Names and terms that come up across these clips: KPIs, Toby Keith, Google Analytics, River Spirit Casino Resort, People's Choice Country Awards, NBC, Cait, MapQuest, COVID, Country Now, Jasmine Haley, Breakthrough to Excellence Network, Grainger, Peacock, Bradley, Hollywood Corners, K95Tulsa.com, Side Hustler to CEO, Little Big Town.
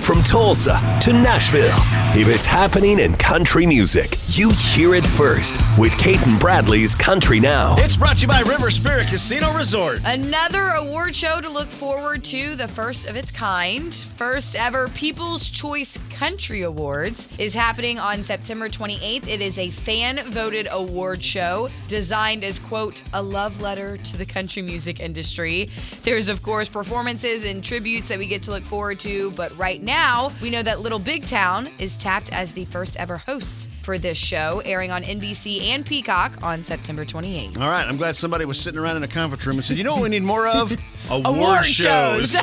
From Tulsa to Nashville, if it's happening in country music, you hear it first with Cait and Bradley's Country Now. It's brought to you by River Spirit Casino Resort. Another award show to look forward to, the first of its kind. First ever People's Choice Country Awards is happening on September 28th. It is a fan-voted award show designed as, quote, a love letter to the country music industry. There's, of course, performances and tributes that we get to look forward to, but right now, we know that Little Big Town is tapped as the first ever host for this show, airing on NBC and Peacock on September 28th. All right, I'm glad somebody was sitting around in a conference room and said, you know what we need more of? Award shows.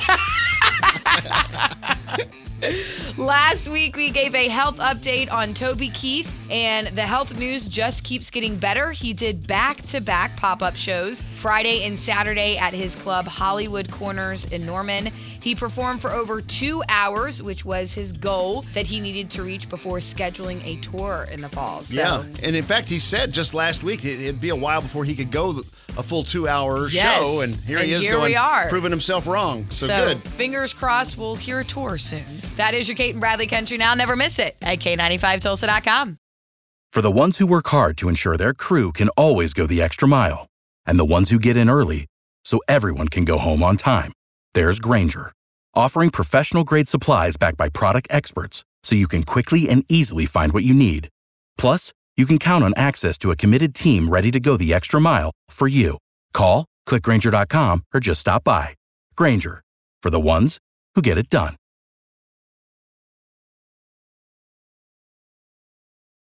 Last week, we gave a health update on Toby Keith, and the health news just keeps getting better. He did back-to-back pop-up shows Friday and Saturday at his club, Hollywood Corners in Norman. He performed for over 2 hours, which was his goal that he needed to reach before scheduling a tour in the fall. So. Yeah, and in fact, he said just last week it'd be a while before he could go a full 2 hour show, and here he is, proving himself wrong. So good. Fingers crossed we'll hear a tour soon. That is your Cait and Bradley Country Now. Never miss it at K95Tulsa.com. For the ones who work hard to ensure their crew can always go the extra mile, and the ones who get in early so everyone can go home on time, there's Grainger, offering professional-grade supplies backed by product experts so you can quickly and easily find what you need. Plus, you can count on access to a committed team ready to go the extra mile for you. Call, click Grainger.com, or just stop by. Grainger, for the ones who get it done.